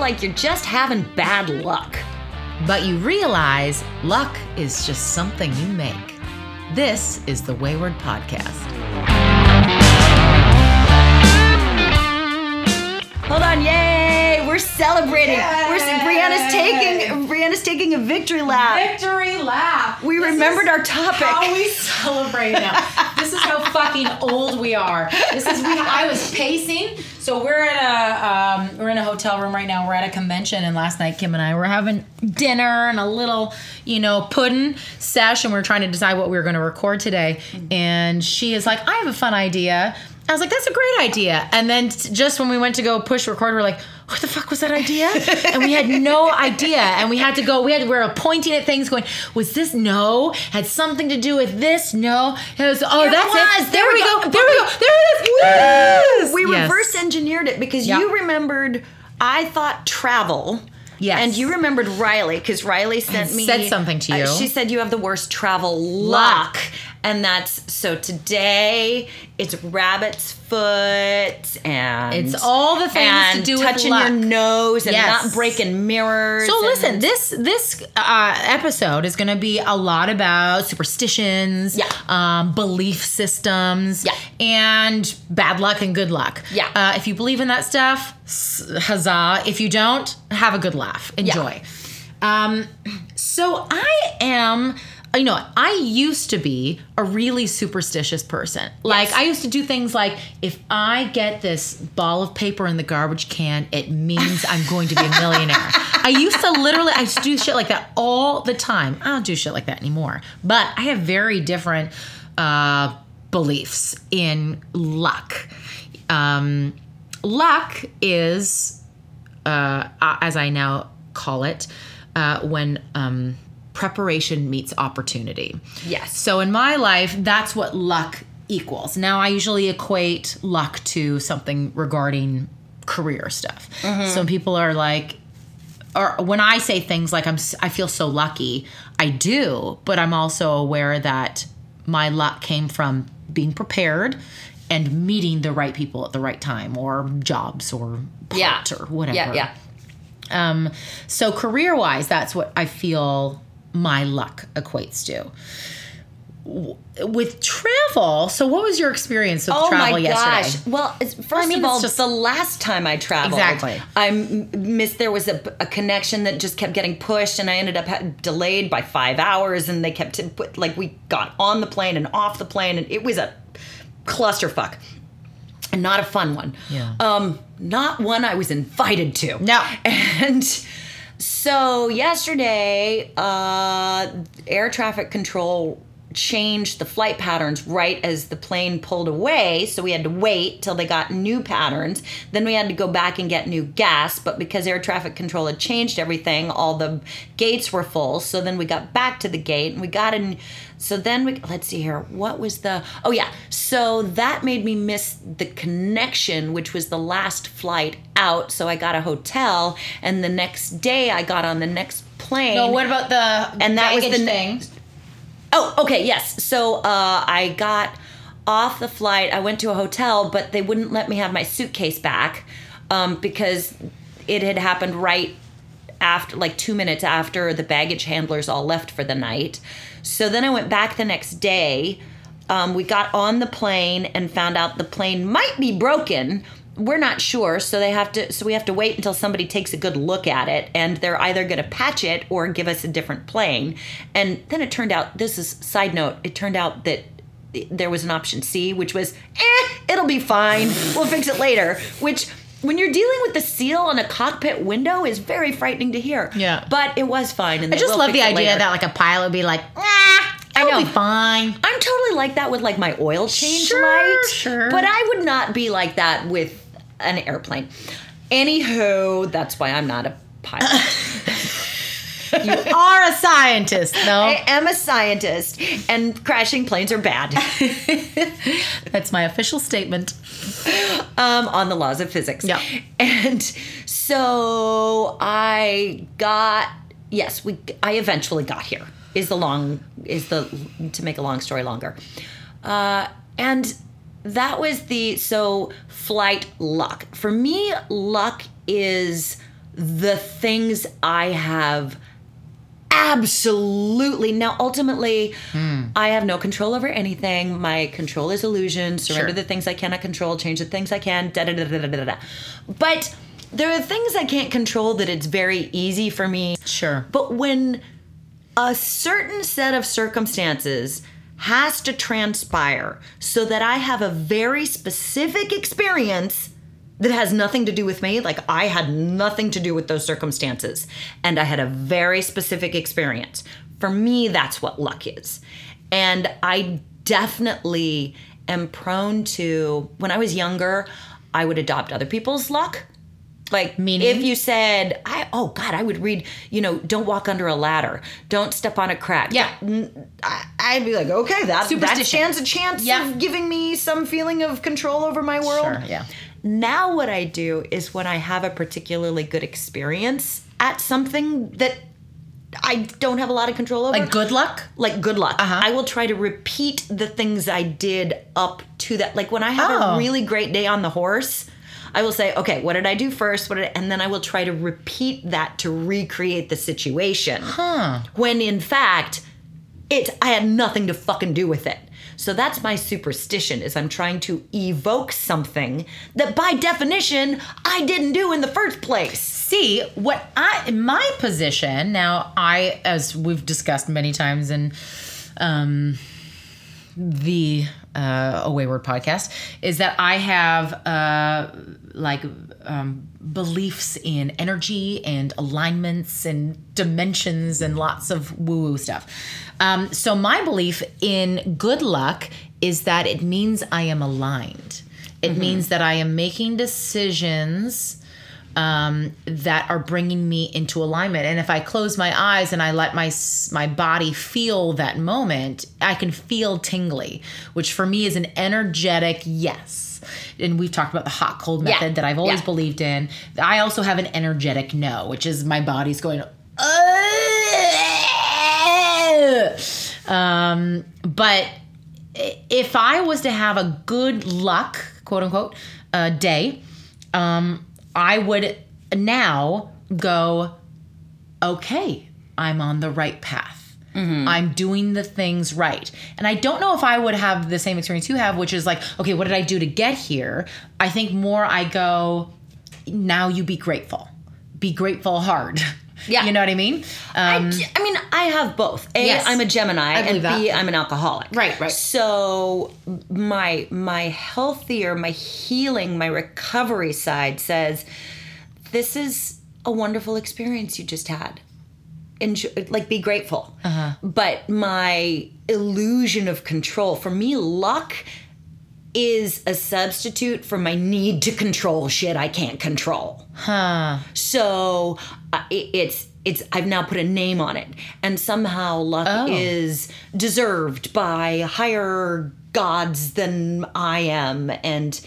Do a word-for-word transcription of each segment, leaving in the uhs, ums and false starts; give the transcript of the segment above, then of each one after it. like you're just having bad luck. But you realize luck is just something you make. This is the Wayward Podcast. Hold on, yay! We're celebrating. Yay. We're Brianna's taking Brianna's taking a victory lap. Victory lap. We this remembered our topic. How we celebrate now. This is how fucking old we are. This is we. I was pacing. So we're at a um, we're in a hotel room right now. We're at a convention, and last night Kim and I were having dinner and a little, you know, pudding sesh, and we we're trying to decide what we were going to record today. Mm-hmm. And she is like, "I have a fun idea." I was like, that's a great idea. And then t- just when we went to go push record, we're like, what the fuck was that idea? And we had no idea. And we had to go, we had we were pointing at things going, was this no? Had something to do with this? No. And it was, oh, it that's was. it. There, there we go. go. There we go. There it is. Woo! We reverse yes. engineered it because yep. you remembered, I thought travel. Yes. And you remembered Riley because Riley sent and me. Said something to you. Uh, she said you have the worst travel luck. luck. And that's, so today it's rabbit's foot and. It's all the things to do with luck. Touching your nose and yes. not breaking mirrors. So listen, this this uh, episode is going to be a lot about superstitions, yeah. um, belief systems, yeah. and bad luck and good luck. Yeah. Uh, if you believe in that stuff, huzzah. If you don't, have a good laugh. Enjoy. Yeah. Um, so I am... You know, I used to be a really superstitious person. Like, yes. I used to do things like, if I get this ball of paper in the garbage can, it means I'm going to be a millionaire. I used to literally, I used to do shit like that all the time. I don't do shit like that anymore. But I have very different uh, beliefs in luck. Um, luck is, uh, as I now call it, uh, when... Um, preparation meets opportunity. Yes. So in my life, that's what luck equals. Now I usually equate luck to something regarding career stuff. Mm-hmm. So people are like, or when I say things like I'm, I feel so lucky, I do, but I'm also aware that my luck came from being prepared and meeting the right people at the right time, or jobs, or part, yeah. or whatever. Yeah. Yeah. Um. So career wise, that's what I feel my luck equates to. W- with travel, so what was your experience with oh travel yesterday? Oh my gosh! Well, it's, first I mean, of all, it's just the last time I traveled, exactly, I missed. There was a, a connection that just kept getting pushed, and I ended up ha- delayed by five hours. And they kept like we got on the plane and off the plane, and it was a clusterfuck. And not a fun one. Yeah. Um, not one I was invited to. No. And so yesterday, uh, air traffic control changed the flight patterns right as the plane pulled away. So we had to wait till they got new patterns. Then we had to go back and get new gas. But because air traffic control had changed everything, all the gates were full. So then we got back to the gate and we got in. So then we, let's see here. What was the, oh yeah. So that made me miss the connection, which was the last flight out. So I got a hotel, and the next day I got on the next plane. No, what about the and that was the thing? Oh, okay. Yes. So uh, I got off the flight. I went to a hotel, but they wouldn't let me have my suitcase back um, because it had happened right after, like two minutes after the baggage handlers all left for the night. So then I went back the next day. Um, we got on the plane and found out the plane might be broken. We're not sure, so they have to. So we have to wait until somebody takes a good look at it, and they're either going to patch it or give us a different plane. And then it turned out, this is side note, it turned out that there was an option C, which was, eh, it'll be fine. We'll fix it later, which... When you're dealing with the seal on a cockpit window is very frightening to hear. Yeah. But it was fine. And I just love the idea later. that like a pilot would be like, ah, it'll be fine. I'm totally like that with like my oil change sure, light. Sure. But I would not be like that with an airplane. Anywho, that's why I'm not a pilot. You are a scientist, no? I am a scientist, and crashing planes are bad. That's my official statement. Um, on the laws of physics. Yeah. And so I got, yes, we. I eventually got here, is the long, is the, to make a long story longer. Uh, and that was the, so flight luck. For me, luck is the things I have absolutely. Now, ultimately, mm. I have no control over anything. My control is illusion. Surrender sure. the things I cannot control. Change the things I can. Da da da da da da. But there are things I can't control that it's very easy for me. Sure. But when a certain set of circumstances has to transpire so that I have a very specific experience that has nothing to do with me. Like, I had nothing to do with those circumstances. And I had a very specific experience. For me, that's what luck is. And I definitely am prone to, when I was younger, I would adopt other people's luck. Like, meaning? If you said, I, oh, God, I would read, you know, don't walk under a ladder. Don't step on a crack. Yeah. I, I'd be like, okay, that, that stands a chance yeah. of giving me some feeling of control over my world. Sure, yeah. Now what I do is when I have a particularly good experience at something that I don't have a lot of control over. Like good luck? Like good luck. Uh-huh. I will try to repeat the things I did up to that. Like when I have oh. a really great day on the horse, I will say, okay, what did I do first? What did I, and then I will try to repeat that to recreate the situation. Huh. When in fact, it I had nothing to fucking do with it. So that's my superstition, is I'm trying to evoke something that by definition I didn't do in the first place. See, what I, in my position, now I, as we've discussed many times in um, the uh, A Wayward podcast, is that I have uh, like um, beliefs in energy and alignments and dimensions and lots of woo-woo stuff. Um, so my belief in good luck is that it means I am aligned. It mm-hmm. means that I am making decisions um, that are bringing me into alignment. And if I close my eyes and I let my my body feel that moment, I can feel tingly, which for me is an energetic yes. And we've talked about the hot cold method yeah. that I've always yeah. believed in. I also have an energetic no, which is my body's going, um, but if I was to have a good luck, quote unquote, uh, day, um, I would now go, okay, I'm on the right path. Mm-hmm. I'm doing the things right. And I don't know if I would have the same experience you have, which is like, okay, what did I do to get here? I think more I go, now you be grateful. Be grateful hard. Yeah. You know what I mean? Um, I, I mean, I have both. A, yes. I'm a Gemini, and that. B, I'm an alcoholic. Right, right. So my my healthier, my healing, my recovery side says, this is a wonderful experience you just had. Enjoy, like, be grateful. Uh-huh. But my illusion of control, for me, luck is a substitute for my need to control shit I can't control. Huh. So uh, it, it's it's I've now put a name on it, and somehow luck oh. is deserved by higher gods than I am, and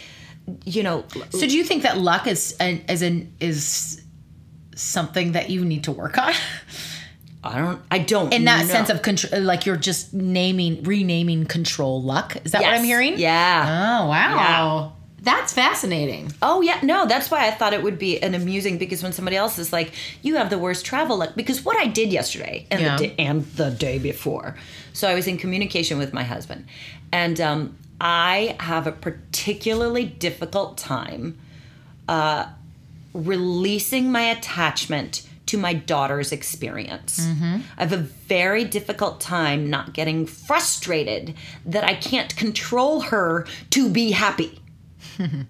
you know. So do you think that luck is an, as an is something that you need to work on? I don't, I don't In that know. sense of control, like you're just naming, renaming control luck. Is that yes. what I'm hearing? Yeah. Oh, wow. Yeah. That's fascinating. Oh, yeah. No, that's why I thought it would be an amusing, because when somebody else is like, you have the worst travel luck, because what I did yesterday and, yeah. the, day, and the day before. So I was in communication with my husband, and um, I have a particularly difficult time uh, releasing my attachment to my daughter's experience. Mm-hmm. I have a very difficult time not getting frustrated that I can't control her to be happy.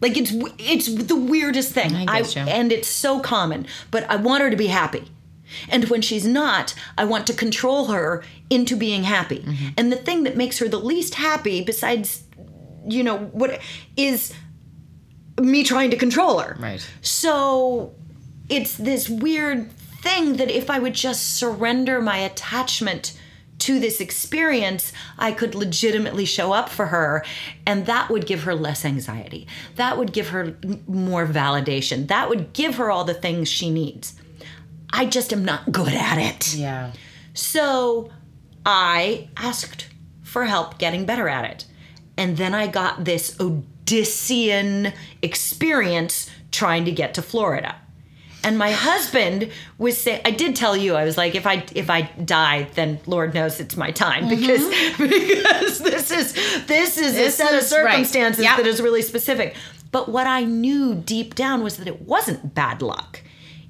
Like, it's it's the weirdest thing. I get you. I, and it's so common. But I want her to be happy. And when she's not, I want to control her into being happy. Mm-hmm. And the thing that makes her the least happy, besides, you know, what is me trying to control her. Right. So it's this weird thing that if I would just surrender my attachment to this experience, I could legitimately show up for her, and that would give her less anxiety. That would give her more validation. That would give her all the things she needs. I just am not good at it. Yeah. So I asked for help getting better at it. And then I got this Odyssean experience trying to get to Florida. And my husband was saying, I did tell you, I was like, if I if I die, then Lord knows it's my time, because mm-hmm. because this is this is this a set is, of circumstances right. yep. that is really specific. But what I knew deep down was that it wasn't bad luck.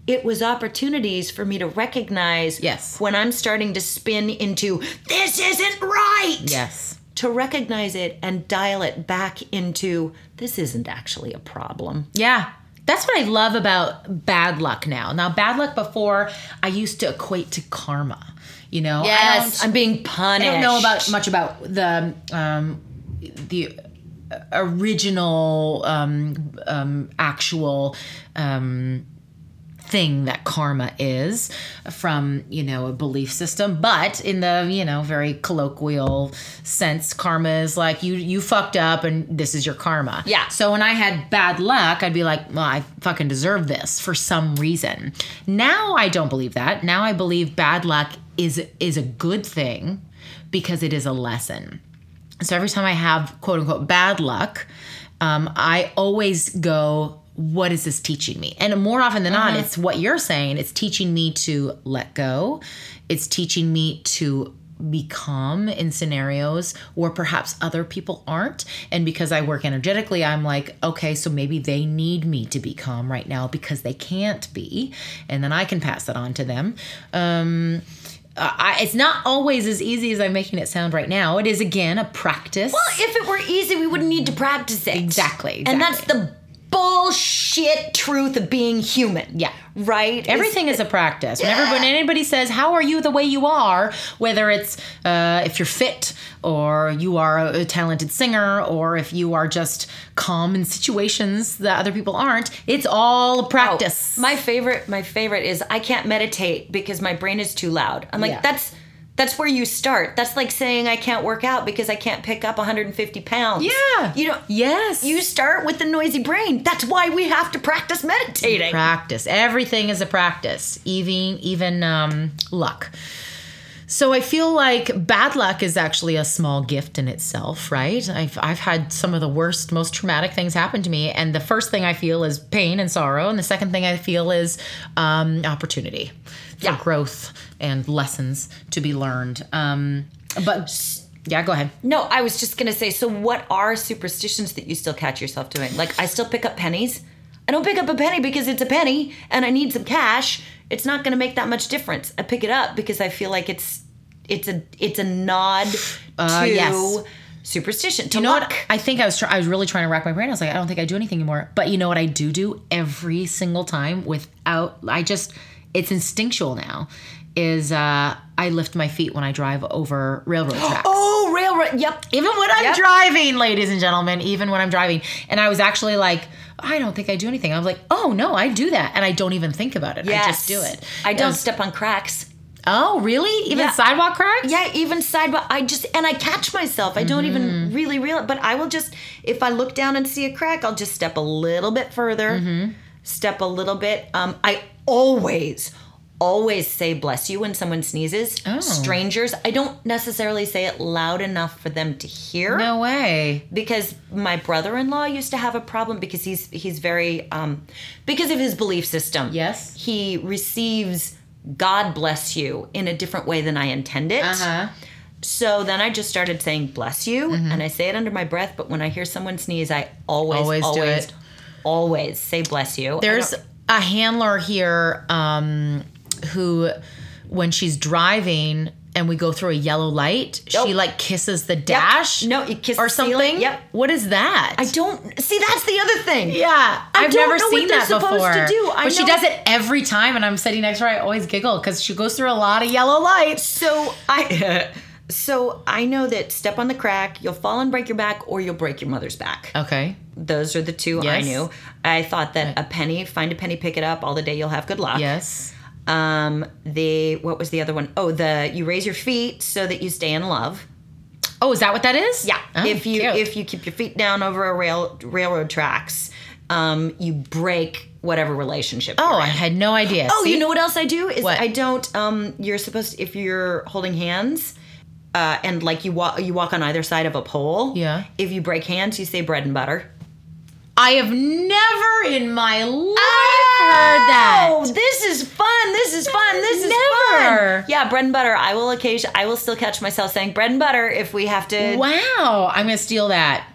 It was opportunities for me to recognize yes. when I'm starting to spin into, this isn't right. Yes. To recognize it and dial it back into, this isn't actually a problem. Yeah. That's what I love about bad luck now. Now, bad luck before, I used to equate to karma, you know? Yes, I'm being punished. I don't know about much about the um, the original um, um, actual um, thing that karma is from, you know, a belief system. But in the, you know, very colloquial sense, karma is like you you fucked up and this is your karma. Yeah. So when I had bad luck, I'd be like, well, I fucking deserve this for some reason. Now I don't believe that. Now I believe bad luck is is a good thing because it is a lesson. So every time I have quote unquote bad luck, um, I always go, what is this teaching me? And more often than mm-hmm. not, it's what you're saying. It's teaching me to let go. It's teaching me to be calm in scenarios where perhaps other people aren't. And because I work energetically, I'm like, okay, so maybe they need me to be calm right now because they can't be. And then I can pass that on to them. Um, I, it's not always as easy as I'm making it sound right now. It is, again, a practice. Well, if it were easy, we wouldn't need to practice it. Exactly. exactly. And that's the bullshit truth of being human. Yeah. Right? Everything is, is a practice. When, yeah. when anybody says, how are you the way you are, whether it's uh, if you're fit or you are a, a talented singer or if you are just calm in situations that other people aren't, it's all a practice. Oh, my favorite my favorite is I can't meditate because my brain is too loud. I'm like, yeah. that's That's where you start. That's like saying I can't work out because I can't pick up one hundred fifty pounds. Yeah. You know. Yes. You start with the noisy brain. That's why we have to practice meditating. Practice. Everything is a practice. Even even um, luck. So I feel like bad luck is actually a small gift in itself, right? I've I've had some of the worst, most traumatic things happen to me, and the first thing I feel is pain and sorrow, and the second thing I feel is um, opportunity. Yeah. For growth and lessons to be learned. Um, but yeah, go ahead. No, I was just going to say, so what are superstitions that you still catch yourself doing? Like, I still pick up pennies. I don't pick up a penny because it's a penny and I need some cash. It's not going to make that much difference. I pick it up because I feel like it's it's a it's a nod uh, to yes. superstition. To you know luck. What? I think I was try- I was really trying to rack my brain. I was like, I don't think I do anything anymore. But you know what I do do every single time without I just. It's instinctual now, is uh, I lift my feet when I drive over railroad tracks. Oh, railroad. Yep. Even when I'm yep. driving, ladies and gentlemen, even when I'm driving. And I was actually like, I don't think I do anything. I was like, oh, no, I do that. And I don't even think about it. Yes. I just do it. I don't was, step on cracks. Oh, really? Even yeah. sidewalk cracks? Yeah, even sidewalk. I just, and I catch myself. I mm-hmm. don't even really realize. But I will just, if I look down and see a crack, I'll just step a little bit further. Mm-hmm. Step a little bit. Um, I always, always say bless you when someone sneezes. Oh. Strangers, I don't necessarily say it loud enough for them to hear. No way. Because my brother-in-law used to have a problem because he's he's very, um, because of his belief system. Yes. He receives God bless you in a different way than I intend it. Uh-huh. So then I just started saying bless you, mm-hmm. and I say it under my breath, but when I hear someone sneeze, I always, always, always do it. Always say bless you. There's a handler here um, who, when she's driving and we go through a yellow light, oh. she like kisses the dash. Yep. No, it kisses or something. Ceiling. Yep. What is that? I don't see. That's the other thing. Yeah, I I've don't never know seen what that supposed before. To do. I but know she does it every time, and I'm sitting next to her. I always giggle because she goes through a lot of yellow lights. So I. So I know that step on the crack, you'll fall and break your back, or you'll break your mother's back. Okay. Those are the two yes. I knew. I thought that right. a penny, find a penny, pick it up, all the day you'll have good luck. Yes. Um, the, what was the other one? Oh, the, you raise your feet so that you stay in love. Oh, is that what that is? Yeah. Oh, if you, cute. if you keep your feet down over a rail, railroad tracks, um, you break whatever relationship you're in. Oh, I had no idea. Oh, See? You know what else I do? Is what? I don't, um, you're supposed to, if you're holding hands, Uh, and like you walk, you walk on either side of a pole. Yeah. If you break hands, you say bread and butter. I have never in my life ah! heard that. Oh, this is fun. This is fun. This is Never. fun. Yeah, bread and butter. I will occasion. I will still catch myself saying bread and butter if we have to. Wow, I'm gonna steal that.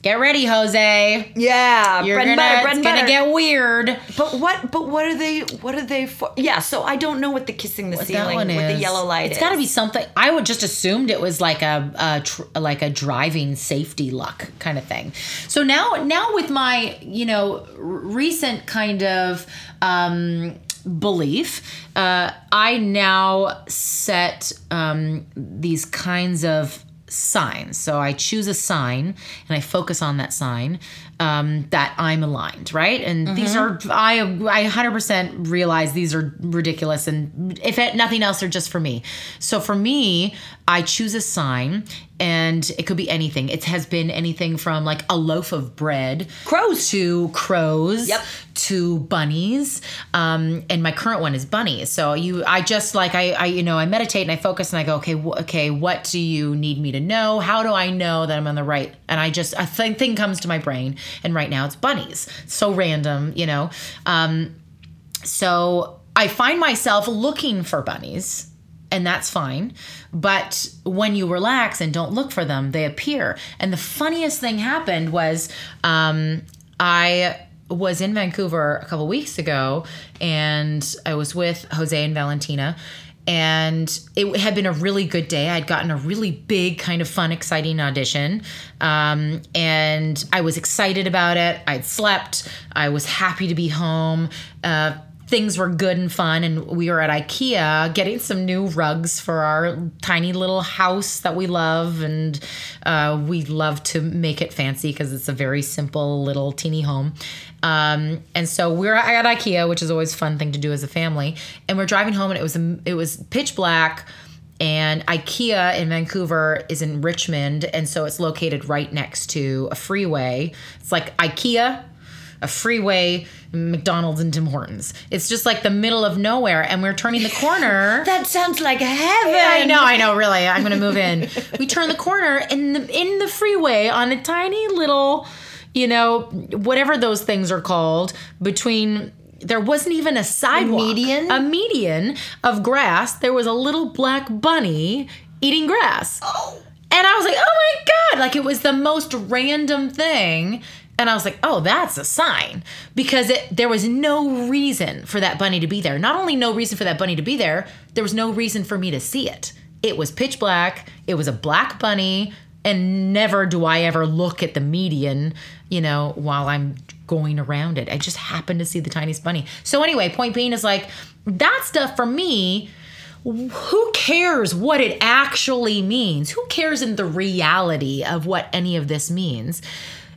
Get ready, Jose. Yeah, You're bread gonna, and butter. Bread and butter. It's gonna get weird. But what? But what are they? What are they for? Yeah. So I don't know what the kissing the what ceiling with the yellow light. It's got to be something. I would just assumed it was like a, a tr- like a driving safety luck kind of thing. So now, now with my you know r- recent kind of. Um, belief uh I now set um these kinds of signs. So I choose a sign and I focus on that sign um that I'm aligned, right? And mm-hmm. these are I I one hundred percent realize these are ridiculous, and if it, nothing else, they're just for me. So for me, I choose a sign, and it could be anything. It has been anything from like a loaf of bread, crows, to crows, yep. to bunnies. Um, and my current one is bunnies. So you, I just like I, I, you know, I meditate and I focus and I go, okay, wh- okay, what do you need me to know? How do I know that I'm on the right? And I just a thing, thing comes to my brain, and right now it's bunnies. So random, you know. Um, so I find myself looking for bunnies. And that's fine. But when you relax and don't look for them, they appear. And the funniest thing happened was um, I was in Vancouver a couple weeks ago, and I was with Jose and Valentina. And it had been a really good day. I'd gotten a really big, kind of fun, exciting audition. Um, and I was excited about it. I'd slept. I was happy to be home. Uh Things were good and fun, and we were at IKEA getting some new rugs for our tiny little house that we love, and uh, we love to make it fancy because it's a very simple little teeny home. Um, and so we're at IKEA, which is always a fun thing to do as a family. And we're driving home, and it was it was pitch black. And IKEA in Vancouver is in Richmond, and so it's located right next to a freeway. It's like IKEA, a freeway, McDonald's, and Tim Hortons. It's just like the middle of nowhere, and we're turning the corner. That sounds like heaven. Yeah, I know, I know, really. I'm going to move in. We turn the corner in the, in the freeway on a tiny little, you know, whatever those things are called, between... There wasn't even a sidewalk. A median? A median of grass. There was a little black bunny eating grass. Oh. And I was like, oh my God. Like, it was the most random thing. And I was like, oh, that's a sign, because it, there was no reason for that bunny to be there. Not only no reason for that bunny to be there, there was no reason for me to see it. It was pitch black. It was a black bunny. And never do I ever look at the median, you know, while I'm going around it. I just happened to see the tiniest bunny. So anyway, point being is like, that stuff for me, who cares what it actually means? Who cares in the reality of what any of this means?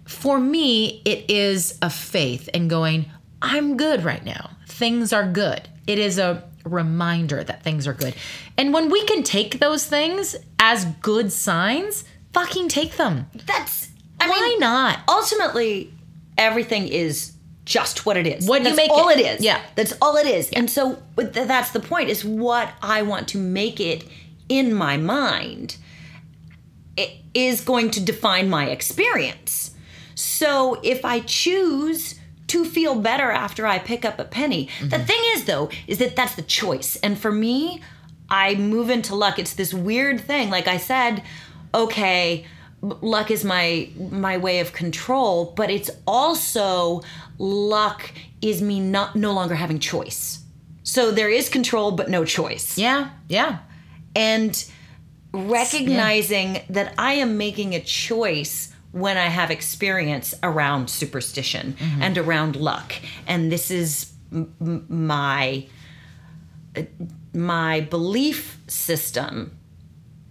For me, it is a faith and going, I'm good right now. Things are good. It is a reminder that things are good. And when we can take those things as good signs, fucking take them. That's, I Why mean, not? Ultimately, everything is just what it is. What you make it. That's all it is. Yeah. That's all it is. Yeah. And so that's the point, is what I want to make it in my mind is going to define my experience. So if I choose to feel better after I pick up a penny, mm-hmm. the thing is, though, is that that's the choice. And for me, I move into luck. It's this weird thing. Like I said, okay, luck is my my way of control, but it's also luck is me not no longer having choice. So there is control, but no choice. Yeah, yeah. And recognizing yeah. that I am making a choice when I have experience around superstition mm-hmm. and around luck. And this is m- my my belief system.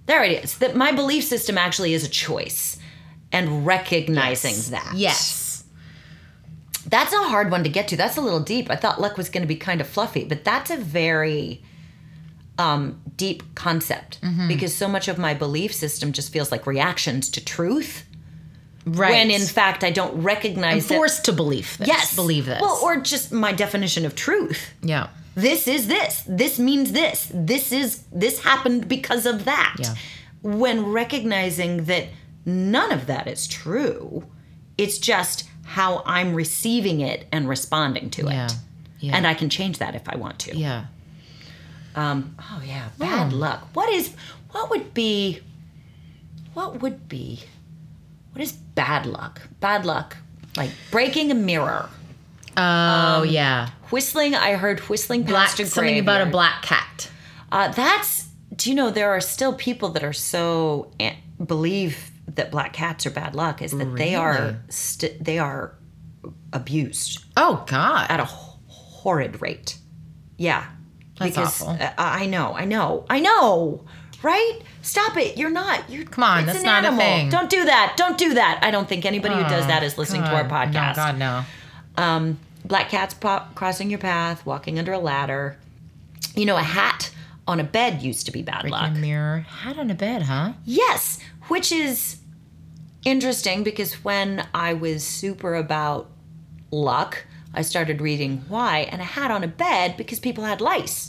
There it is. That my belief system actually is a choice, and recognizing yes. that. Yes. That's a hard one to get to. That's a little deep. I thought luck was going to be kind of fluffy, but that's a very um, deep concept mm-hmm. because so much of my belief system just feels like reactions to truth. Right. When in fact I don't recognize it. I'm forced to believe this. Yes. Believe this. Well, or just my definition of truth. Yeah. This is this. This means this. This is this happened because of that. Yeah. When recognizing that none of that is true, it's just how I'm receiving it and responding to yeah. it. Yeah. And I can change that if I want to. Yeah. Um, oh yeah, bad wow. luck. What is, what would be, what would be, what is bad luck? Bad luck, like breaking a mirror. Oh um, yeah. Whistling, I heard whistling past black, a something about a black cat. Uh, that's, do you know, there are still people that are so, an- believe that black cats are bad luck, is that really? they are, st- they are abused. Oh God. At a horrid rate. Yeah. That's because, awful. Uh, I know, I know, I know, right? Stop it. You're not. You're, Come on, it's that's an not animal. a thing. Don't do that. Don't do that. I don't think anybody oh, who does that is listening God, to our podcast. No, God, no. Um, black cats pop, crossing your path, walking under a ladder. You know, a hat on a bed used to be bad Breaking luck. A mirror. Hat on a bed, huh? Yes, which is interesting because when I was super about luck, I started reading why, and a hat on a bed because people had lice.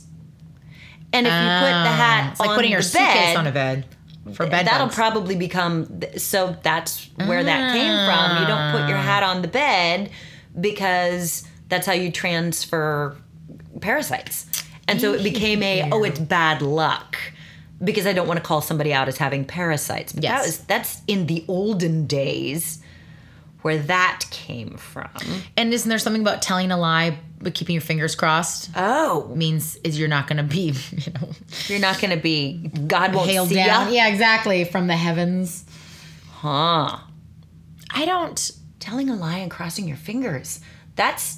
And if ah, you put the hat it's on like putting your suitcase on a bed for bed that'll bugs. probably become so that's where ah. that came from. You don't put your hat on the bed because that's how you transfer parasites. And so it became a oh it's bad luck because I don't want to call somebody out as having parasites. But yes. that was that's in the olden days. Where that came from. And isn't there something about telling a lie but keeping your fingers crossed? Oh. Means is you're not going to be, you know. You're not going to be, God won't see ya. Yeah, exactly, from the heavens. Huh. I don't, telling a lie and crossing your fingers, that's,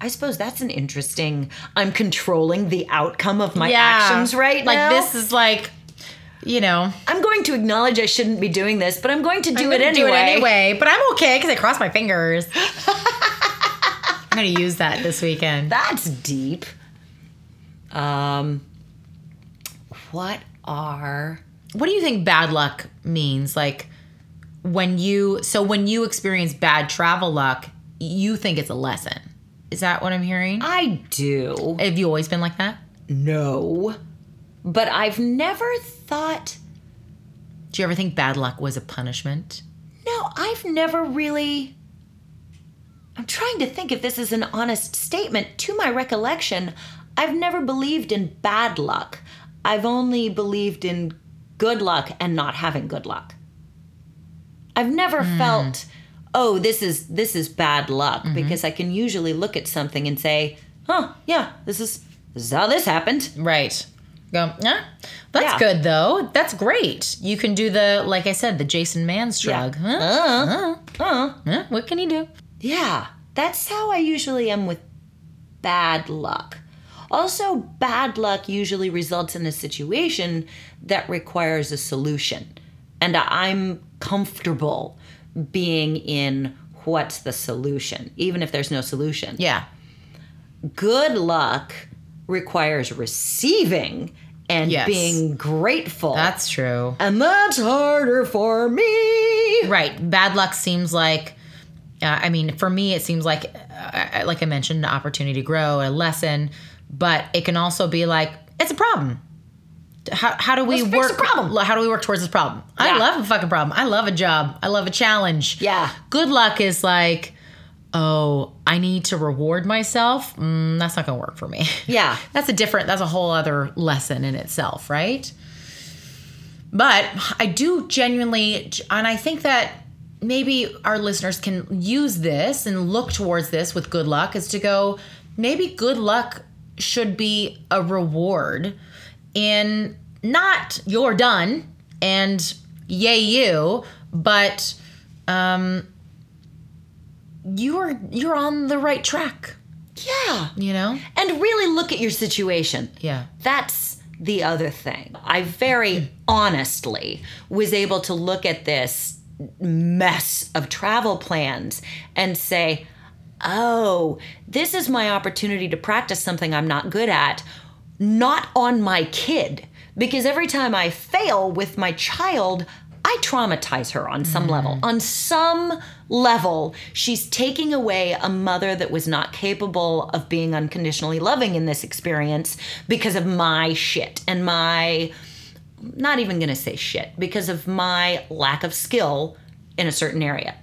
I suppose that's an interesting, I'm controlling the outcome of my yeah. actions right like now. Like this is like. You know, I'm going to acknowledge I shouldn't be doing this, but I'm going to do I'm it anyway. Do it anyway, but I'm okay because I crossed my fingers. I'm going to use that this weekend. That's deep. Um, what are? What do you think bad luck means? Like when you, so when you experience bad travel luck, you think it's a lesson. Is that what I'm hearing? I do. Have you always been like that? No. But I've never thought... Do you ever think bad luck was a punishment? No, I've never really... I'm trying to think if this is an honest statement. To my recollection, I've never believed in bad luck. I've only believed in good luck and not having good luck. I've never mm. felt, oh, this is this is bad luck, mm-hmm. because I can usually look at something and say, huh, yeah, this is, this is how this happened. Right. Go, yeah, that's yeah. good, though. That's great. You can do the, like I said, the Jason Manns drug. Yeah. Huh? Uh, uh, uh, what can he do? Yeah, that's how I usually am with bad luck. Also, bad luck usually results in a situation that requires a solution. And I'm comfortable being in what's the solution, even if there's no solution. Yeah. Good luck requires receiving and yes. being grateful. That's true. And that's harder for me. Right. Bad luck seems like, uh, I mean, for me, it seems like, uh, like I mentioned, an opportunity to grow, a lesson, but it can also be like, it's a problem. How, how do we Let's work? Fix the problem. How do we work towards this problem? Yeah. I love a fucking problem. I love a job. I love a challenge. Yeah. Good luck is like, oh, I need to reward myself. Mm, that's not going to work for me. Yeah. That's a different, that's a whole other lesson in itself, right? But I do genuinely, and I think that maybe our listeners can use this and look towards this with good luck is to go, maybe good luck should be a reward in not you're done and yay you, but, um, You're you're on the right track. Yeah. You know? And really look at your situation. Yeah. That's the other thing. I very honestly was able to look at this mess of travel plans and say, oh, this is my opportunity to practice something I'm not good at, not on my kid. Because every time I fail with my child, I traumatize her on some mm. level. On some level, she's taking away a mother that was not capable of being unconditionally loving in this experience because of my shit and my, not even going to say shit, because of my lack of skill in a certain area.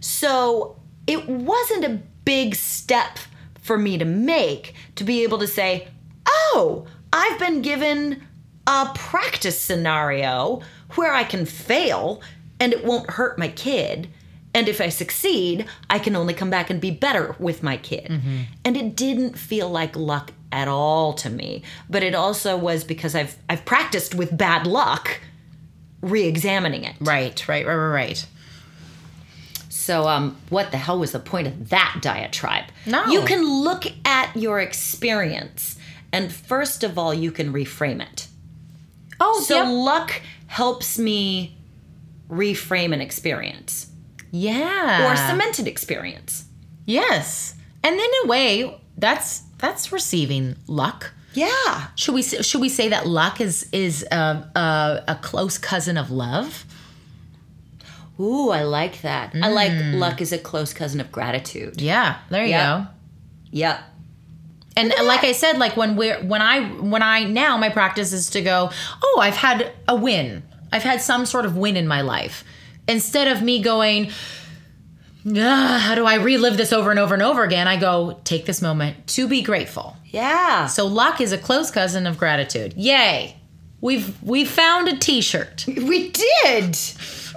So it wasn't a big step for me to make to be able to say, oh, I've been given a practice scenario where I can fail and it won't hurt my kid. And if I succeed, I can only come back and be better with my kid. Mm-hmm. And it didn't feel like luck at all to me. But it also was because I've I've practiced with bad luck, re-examining it. Right, right, right, right, right. So um, what the hell was the point of that diatribe? No. You can look at your experience, and first of all, you can reframe it. Oh, so yep. Luck helps me reframe an experience. Yeah. Or cemented experience. Yes. And in a way, that's that's receiving luck. Yeah. Should we should we say that luck is is a, a, a close cousin of love? Ooh, I like that. Mm. I like luck is a close cousin of gratitude. Yeah. There you yep. go. Yep. And like I said, like when we're when I when I now my practice is to go, oh, I've had a win. I've had some sort of win in my life. Instead of me going, how do I relive this over and over and over again? I go, take this moment to be grateful. Yeah. So luck is a close cousin of gratitude. Yay. We've we found a t-shirt. We did.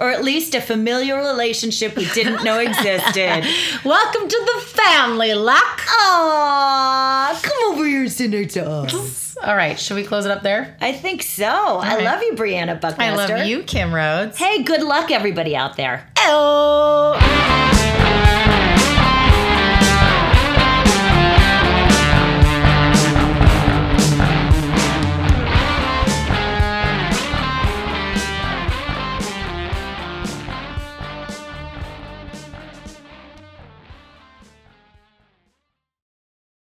Or at least a familiar relationship we didn't know existed. Welcome to the family, luck. Aww, come over here, Senator. All right, should we close it up there? I think so. All I right. love you, Brianna Buckmaster. I love you, Kim Rhodes. Hey, good luck, everybody out there. Oh.